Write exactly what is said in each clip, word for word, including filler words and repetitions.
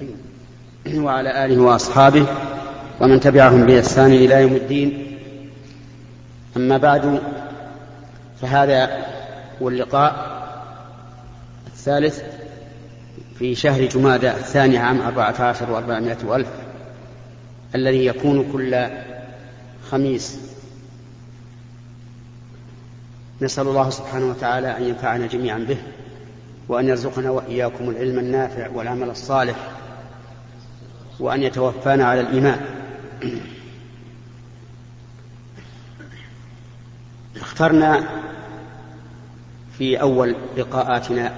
المتقين وعلى آله وأصحابه ومن تبعهم بإحسان إلى يوم الدين. أما بعد، فهذا هو اللقاء الثالث في شهر جمادى الثاني عام أربعة عشر وأربعمائة ألف، الذي يكون كل خميس. نسأل الله سبحانه وتعالى أن ينفعنا جميعا به، وأن يرزقنا وإياكم العلم النافع والعمل الصالح، وأن يتوفانا على الإيمان. اخترنا في أول لقاءاتنا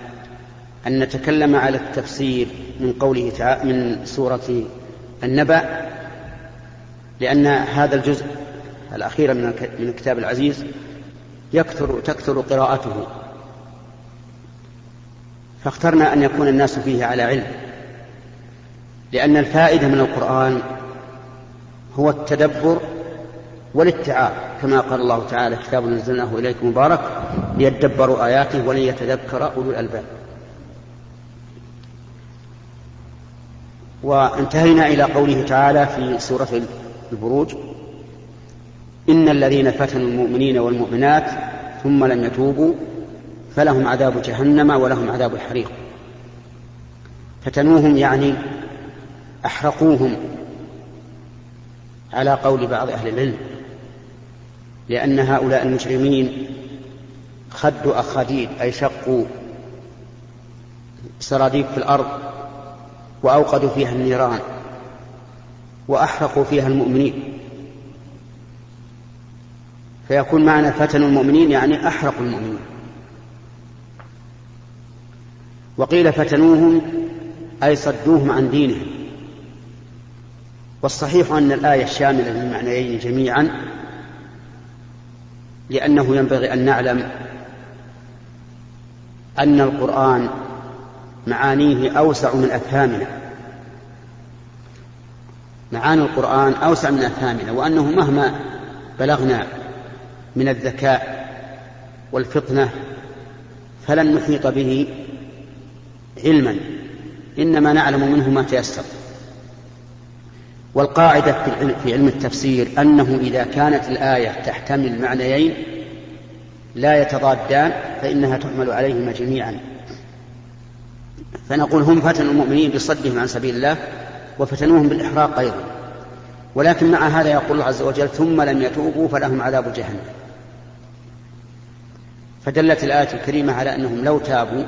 أن نتكلم على التفسير من قوله تعالى من سورة النبأ، لأن هذا الجزء الأخير من الكتاب العزيز يكثر تكثر قراءته، فاخترنا أن يكون الناس فيه على علم، لأن الفائدة من القرآن هو التدبر والاتعاظ، كما قال الله تعالى: كتاب نزلناه إليك مبارك ليدبروا آياته وليتذكر أولو الألباب. وانتهينا إلى قوله تعالى في سورة البروج: إن الذين فتنوا المؤمنين والمؤمنات ثم لم يتوبوا فلهم عذاب جهنم ولهم عذاب الحريق. فتنوهم يعني أحرقوهم على قول بعض أهل العلم، لأن هؤلاء المجرمين خدوا أخاديد، أي شقوا سراديب في الأرض وأوقدوا فيها النيران وأحرقوا فيها المؤمنين. فيكون معنى فتن المؤمنين يعني أحرق المؤمنين. وقيل فتنوهم أي صدوهم عن دينهم. والصحيح أن الآية الشاملة للمعنيين جميعا، لأنه ينبغي أن نعلم أن القرآن معانيه أوسع من أفهامنا، معاني القرآن أوسع من أفهامنا، وأنه مهما بلغنا من الذكاء والفطنة فلن نحيط به علما، إنما نعلم منه ما تيسر. والقاعدة في علم التفسير أنه إذا كانت الآية تحتمل معنيين لا يتضادان فإنها تحمل عليهما جميعا. فنقول هم فتنوا المؤمنين بصدهم عن سبيل الله، وفتنوهم بالإحراق أيضا. ولكن مع هذا يقول الله عز وجل: ثم لم يتوبوا فلهم عذاب جهنم. فدلت الآية الكريمة على أنهم لو تابوا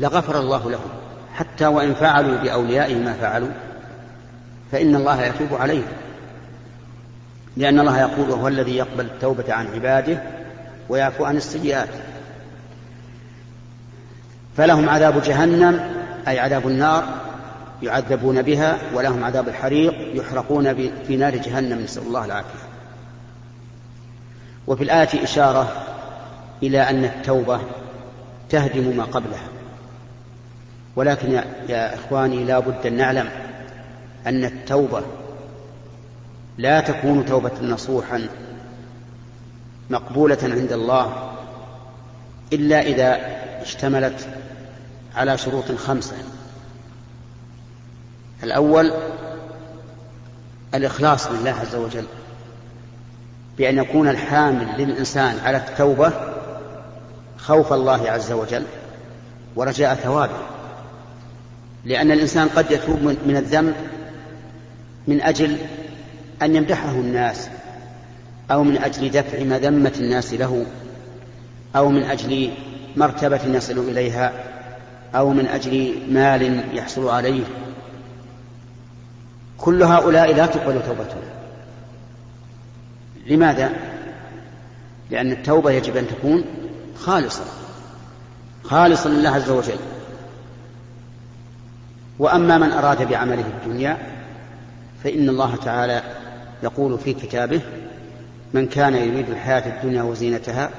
لغفر الله لهم، حتى وإن فعلوا بأوليائه ما فعلوا فإن الله يتوب عليهم، لأن الله يقول: وهو الذي يقبل التوبة عن عباده ويعفو عن السيئات. فلهم عذاب جهنم أي عذاب النار يعذبون بها، ولهم عذاب الحريق يحرقون في نار جهنم، نسأل الله العافية. وفي الآية إشارة إلى أن التوبة تهدم ما قبلها، ولكن يا إخواني لا بد أن نعلم أن التوبة لا تكون توبة نصوحا مقبولة عند الله إلا إذا اشتملت على شروط خمسة: الأول الإخلاص لله عز وجل، بأن يكون الحامل للإنسان على التوبة خوف الله عز وجل ورجاء ثوابه، لأن الإنسان قد يتوب من الذنب من أجل أن يمدحه الناس، أو من أجل دفع مذمة الناس له، أو من أجل مرتبة يصل إليها، أو من أجل مال يحصل عليه. كل هؤلاء لا تقبل توبتهم. لماذا؟ لأن التوبة يجب أن تكون خالصة خالصة لله عز وجل. وأما من أراد بعمله الدنيا فإن الله تعالى يقول في كتابه: من كان يريد الحياة الدنيا وزينتها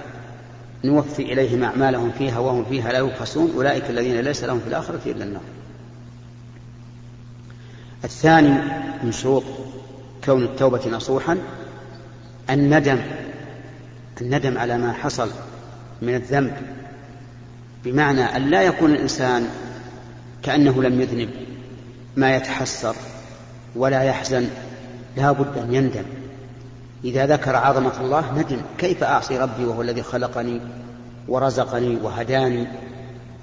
نوفي إليهم أعمالهم فيها وهم فيها لا يبخسون أولئك الذين ليس لهم في الآخرة إلا النار. الثاني من شروط كون التوبة نصوحا الندم الندم على ما حصل من الذنب، بمعنى أن لا يكون الإنسان كأنه لم يذنب، ما يتحسر ولا يحزن، لا بد أن يندم. إذا ذكر عظمة الله ندم، كيف أعصي ربي وهو الذي خلقني ورزقني وهداني؟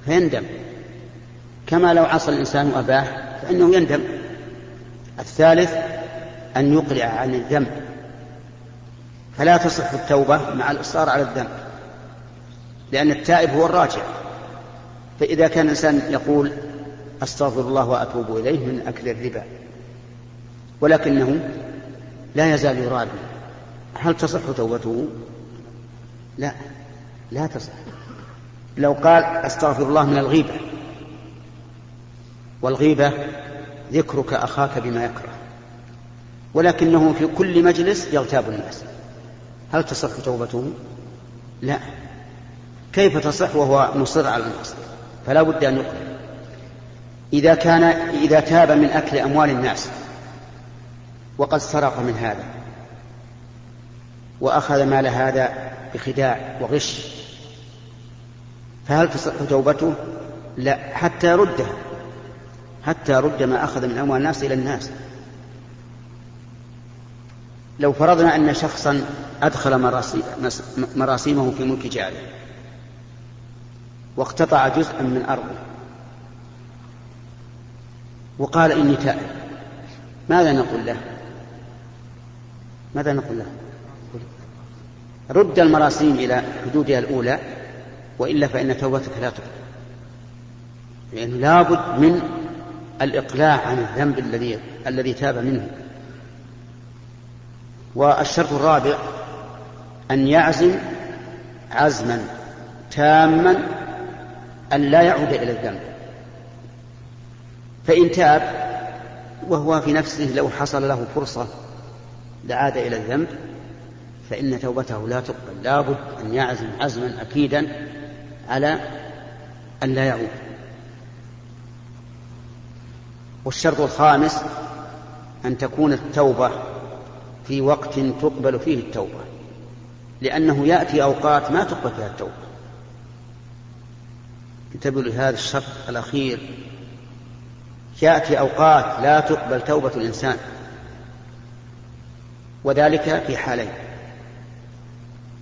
فيندم، كما لو عصى الإنسان أباه فإنه يندم. الثالث أن يقلع عن الذنب، فلا تصح التوبة مع الإصرار على الذنب، لأن التائب هو الراجع. فإذا كان الإنسان يقول أستغفر الله وأتوب إليه من أكل الربا، ولكنه لا يزال يرابي، هل تصح توبته؟ لا، لا تصح. لو قال أستغفر الله من الغيبة، والغيبة ذكرك أخاك بما يكره، ولكنه في كل مجلس يغتاب الناس، هل تصح توبته؟ لا. كيف تصح وهو مصر على الناس؟ فلا بد أن يقلع. إذا كان إذا تاب من أكل أموال الناس وقد سرق من هذا وأخذ مال هذا بخداع وغش، فهل تصح توبته؟ لا، حتى يرده، حتى يرد ما أخذ من أموال الناس إلى الناس. لو فرضنا أن شخصا أدخل مراسيمه في ملك جاره واقتطع جزءا من أرضه وقال إني تائب، ماذا نقول له؟ ماذا نقول له؟ رد المراسيم إلى حدودها الأولى، وإلا فإن توبتك لا تقبل، لأنه لابد من الإقلاع عن الذنب الذي الذي تاب منه. والشرط الرابع أن يعزم عزما تاما أن لا يعود إلى الذنب، فإن تاب وهو في نفسه لو حصل له فرصة لعاد إلى الذنب فإن توبته لا تقبل، لابد أن يعزم عزما أكيدا على أن لا يعود. والشرط الخامس أن تكون التوبة في وقت تقبل فيه التوبة، لأنه يأتي أوقات ما تقبل فيها التوبة. انتبهوا لهذا الشرط الأخير، يأتي أوقات لا تقبل توبة الإنسان، وذلك في حالين.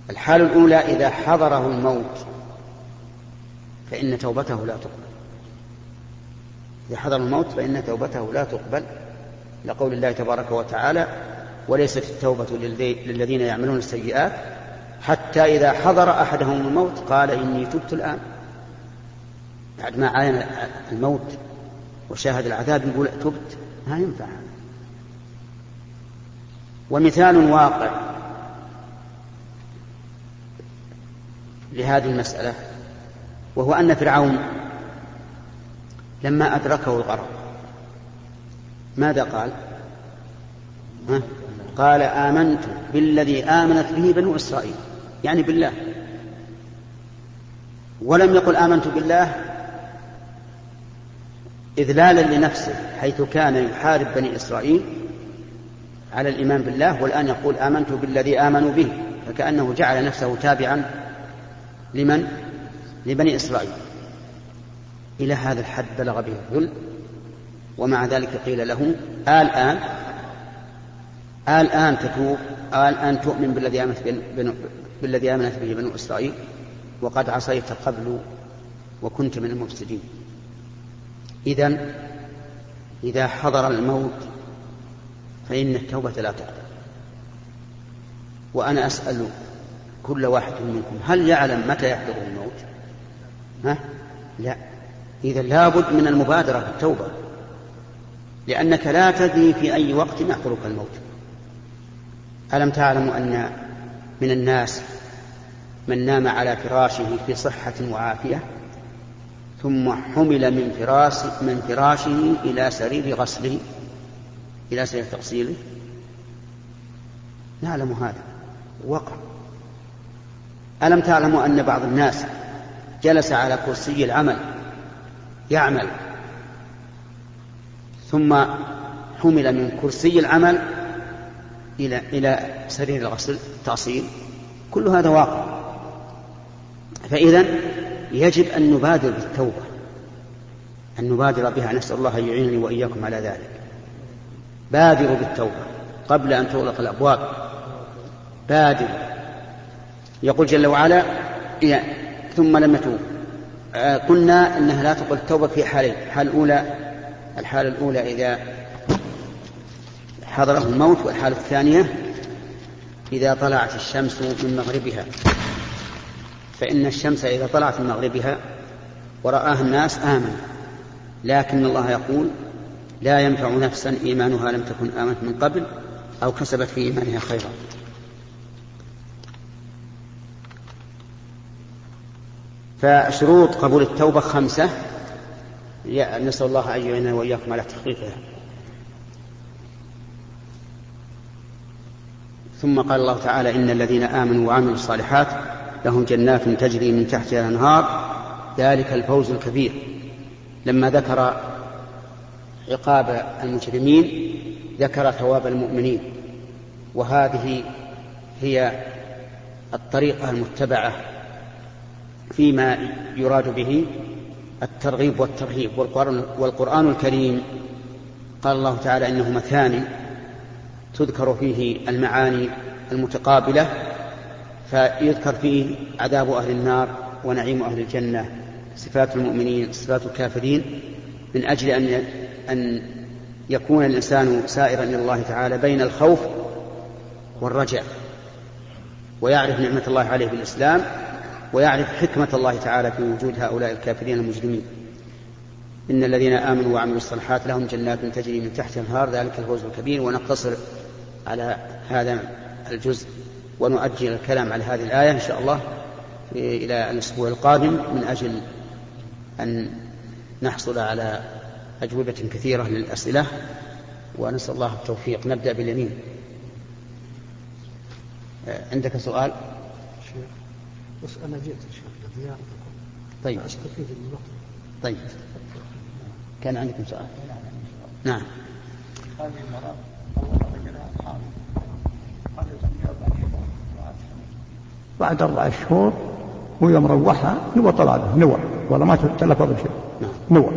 الحالة الأولى إذا حضره الموت فإن توبته لا تقبل، إذا حضر الموت فإن توبته لا تقبل، لقول الله تبارك وتعالى وليست التوبة للذين يعملون السيئات حتى إذا حضر أحدهم الموت قال إني تبت الآن. بعد ما عاين الموت وشاهد العذاب يقول تبت، ما ينفع. ومثال واقع لهذه المسألة، وهو أن فرعون لما أدركه الغرق ماذا قال؟ ها؟ قال آمنت بالذي آمنت به بنو إسرائيل، يعني بالله، ولم يقل آمنت بالله إذلالا لنفسه حيث كان يحارب بني إسرائيل على الإيمان بالله، والآن يقول آمنت بالذي آمنوا به، فكأنه جعل نفسه تابعا لمن؟ لبني إسرائيل. إلى هذا الحد بلغ به الذل، ومع ذلك قيل له الآن الآن تتوب، الآن تؤمن بالذي آمنت بنو, بالذي آمنت به بنو إسرائيل وقد عصيت قبل وكنت من المفسدين. إذن إذا حضر الموت فإن التوبة لا تقبل. وأنا أسأل كل واحد منكم هل يعلم متى يحضر الموت؟ ها؟ لا. إذا لابد من المبادرة في التوبة، لأنك لا تدري في أي وقت يحضرك الموت. ألم تعلم أن من الناس من نام على فراشه في صحة وعافية ثم حمل من فراشه, من فراشه إلى سرير غسله، إلى سرير تغسيله؟ نعلم هذا وقع. ألم تعلم أن بعض الناس جلس على كرسي العمل يعمل ثم حمل من كرسي العمل إلى إلى سرير الغسل التعصير؟ كل هذا واقع. فإذا يجب أن نبادر بالتوبة، أن نبادر بها، نسأل الله أن يعينني وإياكم على ذلك. بادروا بالتوبة قبل أن تغلق الأبواب، بادروا. يقول جل وعلا ثم لم يتوب. قلنا أنها لا تقبل التوبة في حالين، الحالة الأولى الحالة الأولى إذا حضره الموت، والحالة الثانية إذا طلعت الشمس من مغربها، فإن الشمس إذا طلعت من مغربها ورآها الناس آمن، لكن الله يقول لا ينفع نفسا إيمانها لم تكن آمنت من قبل أو كسبت في إيمانها خيرا. فشروط قبول التوبة خمسة، نسأل الله أن يعيننا وإياكم على تحقيقها. ثم قال الله تعالى إن الذين آمنوا وعملوا الصالحات لهم جنات تجري من تحتها الأنهار ذلك الفوز الكبير. لما ذكر عقاب المجرمين ذكر ثواب المؤمنين، وهذه هي الطريقة المتبعة فيما يراد به الترغيب والترهيب. والقرآن الكريم قال الله تعالى إنه مثاني تذكر فيه المعاني المتقابلة، فيذكر فيه عذاب أهل النار ونعيم أهل الجنة، صفات المؤمنين صفات الكافرين، من أجل أن أن يكون الإنسان سائرا إلى الله تعالى بين الخوف والرجاء، ويعرف نعمة الله عليه بالإسلام، ويعرف حكمة الله تعالى في وجود هؤلاء الكافرين المجرمين. إن الذين آمنوا وعملوا الصالحات لهم جنات تجري من تحتها الأنهار ذلك الفوز الكبير. ونقتصر على هذا الجزء ونؤجل الكلام على هذه الآية إن شاء الله إلى الأسبوع القادم، من أجل أن نحصل على أجوبة كثيرة للأسئلة، ونسأل الله التوفيق. نبدأ باليمين. عندك سؤال؟ أنا جئت الشيخ. طيب. طيب. كان عندكم سؤال؟ نعم. هذه المرأة الله رجلها الحامل قد يتميّر بعد أربع أشهر وهي مروحة نوى طلع به نوى والله ما تلف هذا الشيء نوى،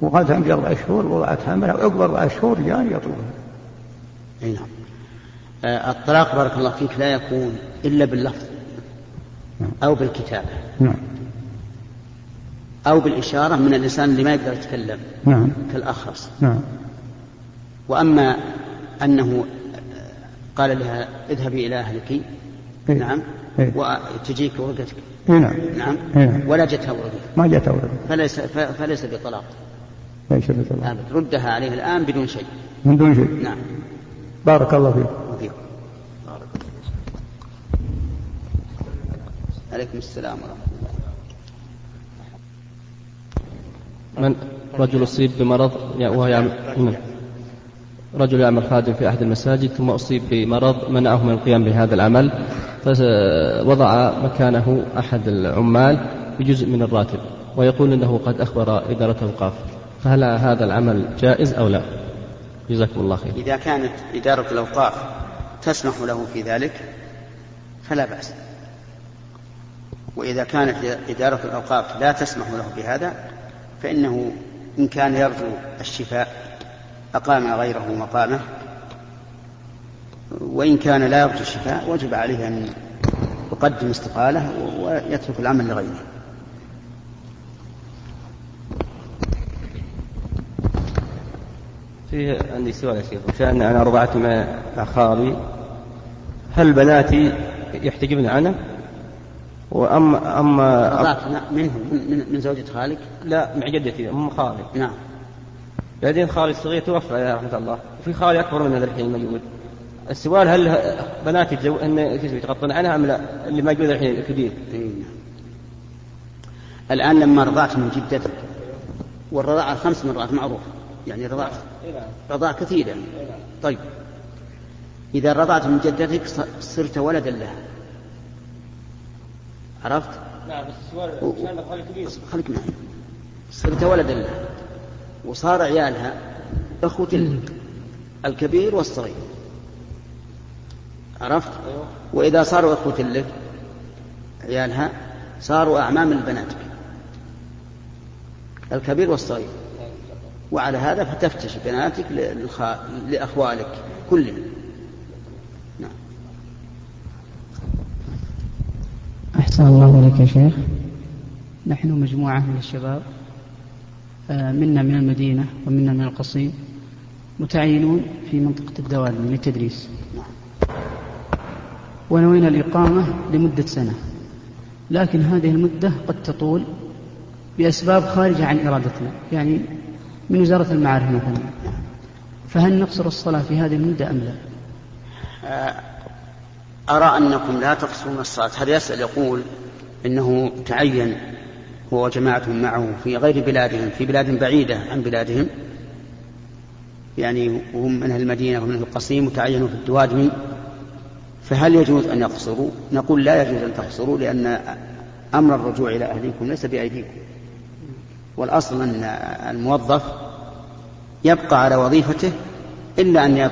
وقالت أمد أربع أشهر وضعت حملها وأكبر أربع أشهر جاني يطلبها. أي نعم. آه الطلاق بارك الله فيك لا يكون إلا باللفظ أو بالكتابة نعم أو بالإشارة من الإنسان اللي ما يقدر يتكلم نعم كالأخرس نعم. وأما أنه قال لها اذهبي إلى أهلك إيه؟ نعم إيه؟ وتجيك ورقتك إيه نعم نعم إيه؟ ولا جتها ورقتك ما جتها ورقتك فليس, فليس بطلاق ليس بطلاق ردها عليه الآن بدون شيء من دون شيء نعم. بارك الله فيك. بارك الله فيك. عليكم السلام ورحمة الله. من رجل أصيب بمرض وهو يعمل رجل يعمل خادم في أحد المساجد ثم أصيب بمرض منعه من القيام بهذا العمل، فوضع مكانه أحد العمال بجزء من الراتب، ويقول أنه قد أخبر إدارة الأوقاف، فهل هذا العمل جائز أو لا؟ جزاكم الله خير. إذا كانت إدارة الأوقاف تسمح له في ذلك فلا بأس، وإذا كانت إدارة الأوقاف لا تسمح له بهذا فإنه إن كان يرجو الشفاء أقام غيره مقامه، وإن كان لا يرجو الشفاء وجب عليه أن يقدم استقالة ويترك العمل لغيره. في عندي سؤال يا شيخ، عشان أنا رضعت مع خالي، هل بناتي يحتجبن عنه؟ وأما أما رضعت منه من, من زوجة خالك؟ لا، مع جدتي أم خالي نعم. بعدين خالي الصغير توفى يا رحمة الله، وفي خالي أكبر من هذا الحين موجود. السؤال هل بناتي تزو... أن يتغطون عنها أم لا؟ اللي موجود الحين الكبير. الآن لما رضعت من جدتك، والرضاعة خمس مرات معروف يعني رضعت رضاعة كثيرا. طيب إذا رضعت من جدتك صرت ولدا لها، عرفت؟ نعم. بس السؤال عشان خالي كبير خليك معي، صرت ولدا لها وصار عيالها أخوة الكبير والصغير، عرفت؟ وإذا صاروا أخوة لك عيالها صاروا أعمام لبناتك، الكبير والصغير. وعلى هذا فتفتش بناتك لأخوالك كلهم. نعم. أحسن الله إليك يا شيخ. نحن مجموعة من الشباب، منا من المدينة ومنا من القصيم، متعينون في منطقة الدوالي للتدريس، ونوينا الإقامة لمدة سنة، لكن هذه المدة قد تطول بأسباب خارجة عن إرادتنا، يعني من وزارة المعارف مثلا. فهل نقصر الصلاة في هذه المدة أم لا؟ أرى أنكم لا تقصرون الصلاة. هذا يسأل يقول إنه تعين هو وجماعتهم معه في غير بلادهم، في بلاد بعيدة عن بلادهم، يعني هم من المدينة ومن القصيم وتعينوا في الدوادمي، فهل يجوز أن يقصروا؟ نقول لا يجوز أن تقصروا، لأن أمر الرجوع إلى أهليكم ليس بأيديكم، والأصل أن الموظف يبقى على وظيفته إلا أن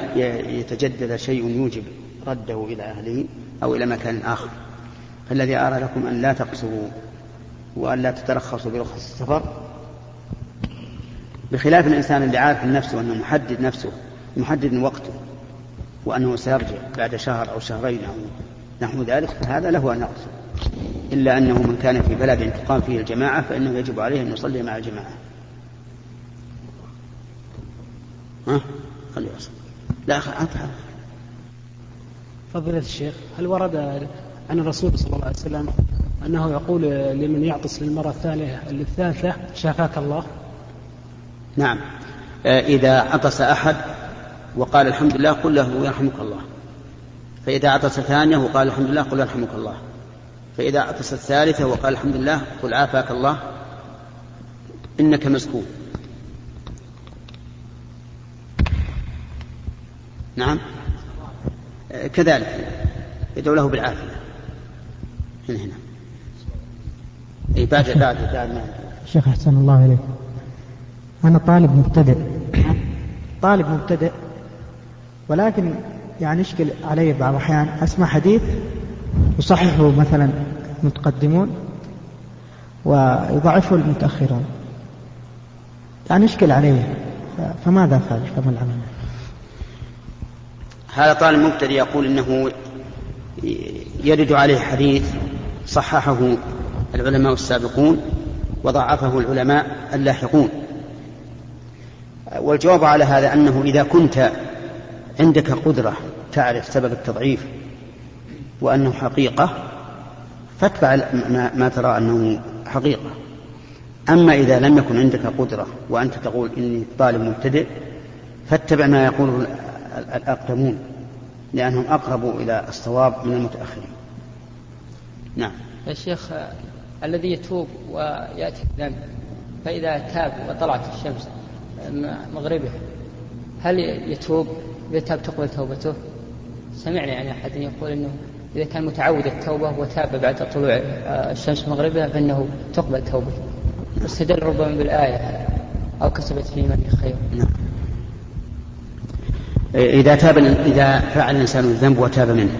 يتجدد شيء يوجب رده إلى أهله أو إلى مكان آخر. فالذي أرى لكم أن لا تقصروا وأن لا تترخصوا برخص السفر، بخلاف الإنسان اللي عارف النفس وأنه محدد نفسه محدد وقته وأنه سيرجع بعد شهر أو شهرين أو نحو ذلك، فهذا له أن يقصر، إلا أنه من كان في بلد تقام فيه الجماعة فإنه يجب عليه أن يصلي مع الجماعة. ها؟ خليه يصلي. لا أتحف. فضيلة الشيخ، هل ورد عن الرسول صلى الله عليه وسلم أنه يقول لمن يعطس للمرة الثالثة شفاك الله؟ نعم، إذا عطس أحد وقال الحمد لله قل له يرحمك الله، فإذا عطس ثانية وقال الحمد لله قل يرحمك الله، فإذا عطس الثالثة وقال الحمد لله قل عافاك الله إنك مسكون. نعم، كذلك يدعو له بالعافية. هنا هنا أي بعد بعد بعد شيخ. أحسن الله إليك. أنا طالب مبتدئ طالب مبتدئ ولكن يعني يشكل علي بعض الأحيان أسمع حديث يصححه مثلا المتقدمون ويضعفه المتأخرون، يعني يشكل علي، فماذا فعل؟ فما العمل؟ هذا طالب مبتدئ يقول إنه يرد عليه حديث صححه العلماء السابقون وضعفه العلماء اللاحقون. والجواب على هذا أنه إذا كنت عندك قدرة تعرف سبب التضعيف وأنه حقيقة فاتبع ما ترى أنه حقيقة. أما إذا لم يكن عندك قدرة وأنت تقول إني طالب مبتدئ فاتبع ما يقوله الأقدمون لأنهم أقربوا إلى الصواب من المتأخرين. نعم. الشيخ، الذي يتوب ويأتي الذنب فإذا تاب وطلعت الشمس مغربه هل يتوب؟ إذا تاب تقبل توبته؟ سمعنا يعني أحد يقول إنه إذا كان متعود التوبة وتاب بعد طلوع الشمس مغربها فإنه تقبل توبته، استدل ربما بالآية أو كسبت في من خير. نعم. إذا تاب، إذا فعل الإنسان الذنب وتاب منه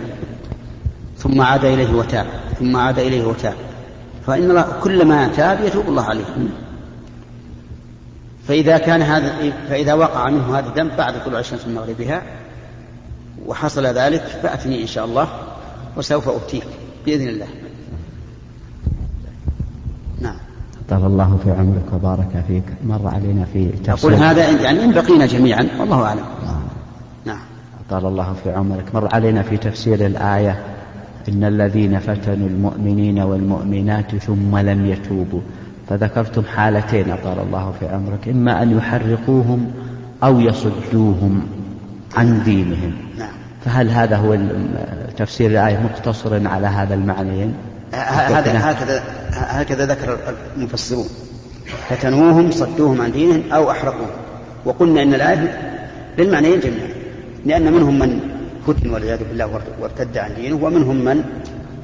ثم عاد إليه وتاب ثم عاد إليه وتاب فإن الله كلما تاب يتوب الله عليه. فإذا كان هذا، فإذا وقع منه هذا الذنب بعد طلوع الشمس من مغربها وحصل ذلك فأتني إن شاء الله وسوف أؤتيك بإذن الله. نعم. طال الله في عمرك وبارك فيك. مر علينا في تفسير. أقول هذا يعني إن بقينا جميعا والله أعلم. نعم. نعم. طال الله في عمرك. مر علينا في تفسير الآية إن الذين فتنوا المؤمنين والمؤمنات ثم لم يتوبوا، فذكرتم حالتين طال الله في عمرك، إما أن يحرقوهم أو يصدوهم عن دينهم. نعم. فهل هذا هو تفسير الآية مقتصر على هذا المعنيين؟ هكذا هكذا ذكر المفسرون، فتنوهم صدوهم عن دينهم أو أحرقوهم. وقلنا إن الآية للمعنيين جميعا، لأن منهم من فتن والعياذ بالله وارتد عن دينه، ومنهم من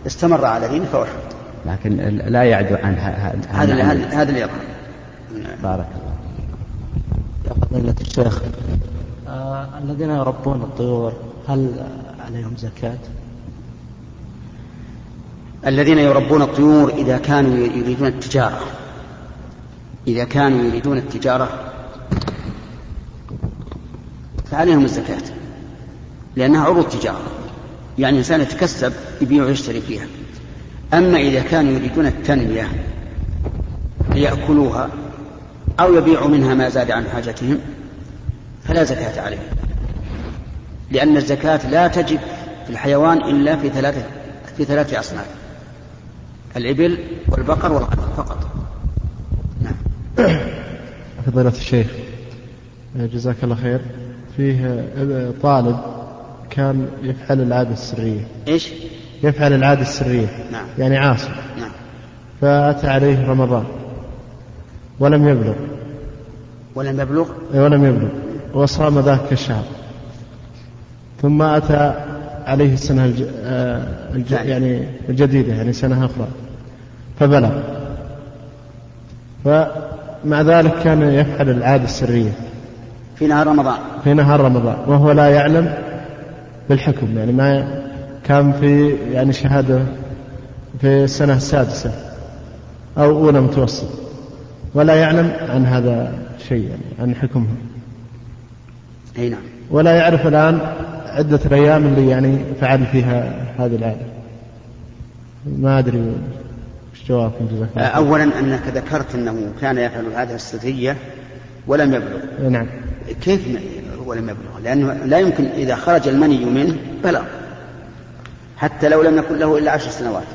استمر على دينه فأحرق. لكن لا يعدو عن هذا هذا اليقين. بارك الله. يا فضيلة الشيخ، آه، الذين يربون الطيور هل عليهم زكاة؟ الذين يربون الطيور إذا كانوا يريدون التجارة إذا كانوا يريدون التجارة فعليهم الزكاة لأنها عروض تجارة، يعني إنسان يتكسب يبيع ويشتري فيها. أما إذا كانوا يريدون التنمية ليأكلوها أو يبيعوا منها ما زاد عن حاجتهم فلا زكاة عليهم، لأن الزكاة لا تجب في الحيوان إلا في ثلاثة في ثلاثة أصناف: الإبل والبقر والغنم فقط. نعم. فضيلة الشيخ جزاك الله خير، فيه طالب كان يفعل العادة السرية. إيش؟ يفعل العادة السرية. نعم. يعني عاصي. نعم. فأتى عليه رمضان ولم يبلغ. ولم يبلغ؟ ولم يبلغ وصام ذاك الشهر، ثم أتى عليه السنة الج... الج... يعني الجديدة، يعني سنة أخرى فبلغ، فمع ذلك كان يفعل العادة السرية في نهار رمضان في نهار رمضان وهو لا يعلم بالحكم، يعني ما كان في يعني شهادة في السنة السادسة أو أولى متوسط ولا يعلم عن هذا شيء، يعني عن حكمه. أي نعم. ولا يعرف الآن عدة أيام اللي يعني فعل فيها هذه العادة. ما أدري إيش جوابكم جزاكم الله. أولا أنك ذكرت أنه كان يفعل العادة السرية ولم يبلغ. نعم. كيف ولم يبلغ؟ لأنه لا يمكن إذا خرج المني منه بلغ، حتى لو لم يكن له إلا عشر سنوات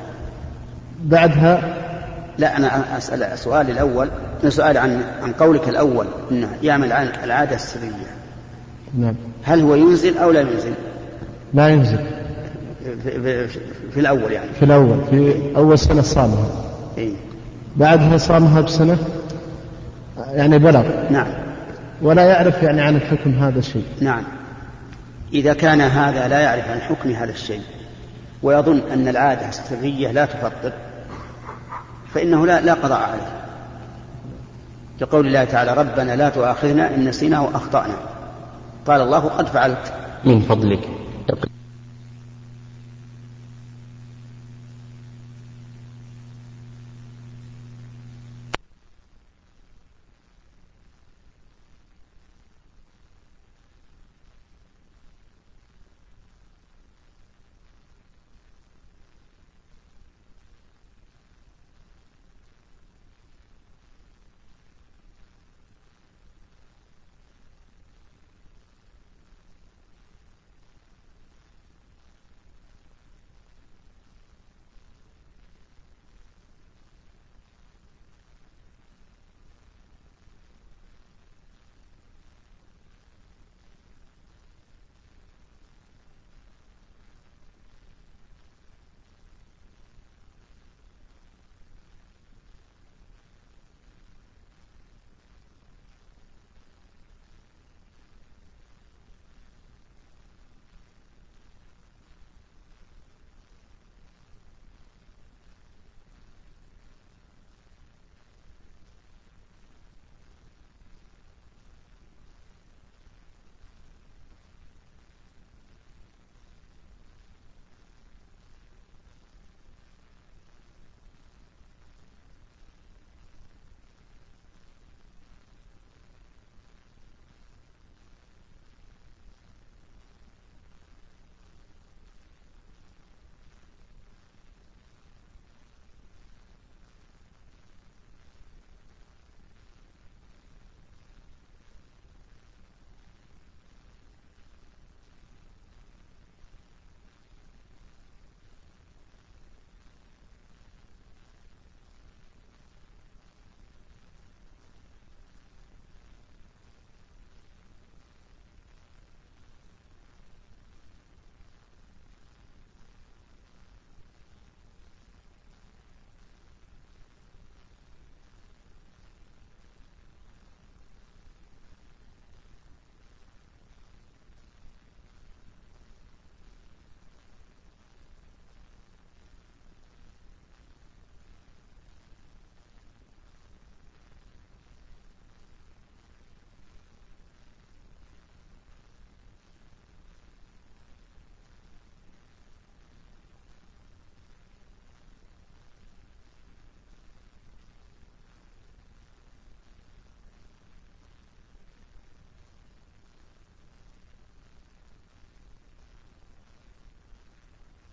بعدها. لا، أنا أسأل سؤال الأول سؤال عن عن قولك الأول إنه يعمل عن العادة السرية. نعم. هل هو ينزل أو لا ينزل؟ لا ينزل في, في, في الأول، يعني في الأول في أول سنة صامها. إيه؟ بعدها صامها بسنة يعني بلغ. نعم. ولا يعرف يعني عن الحكم هذا الشيء. نعم. إذا كان هذا لا يعرف عن حكم هذا الشيء ويظن أن العادة السرية لا تفطر فإنه لا, لا قضاء عليه، لقول الله تعالى: ربنا لا تؤاخذنا إن نسينا وأخطأنا. قال الله: قد فعلت من فضلك.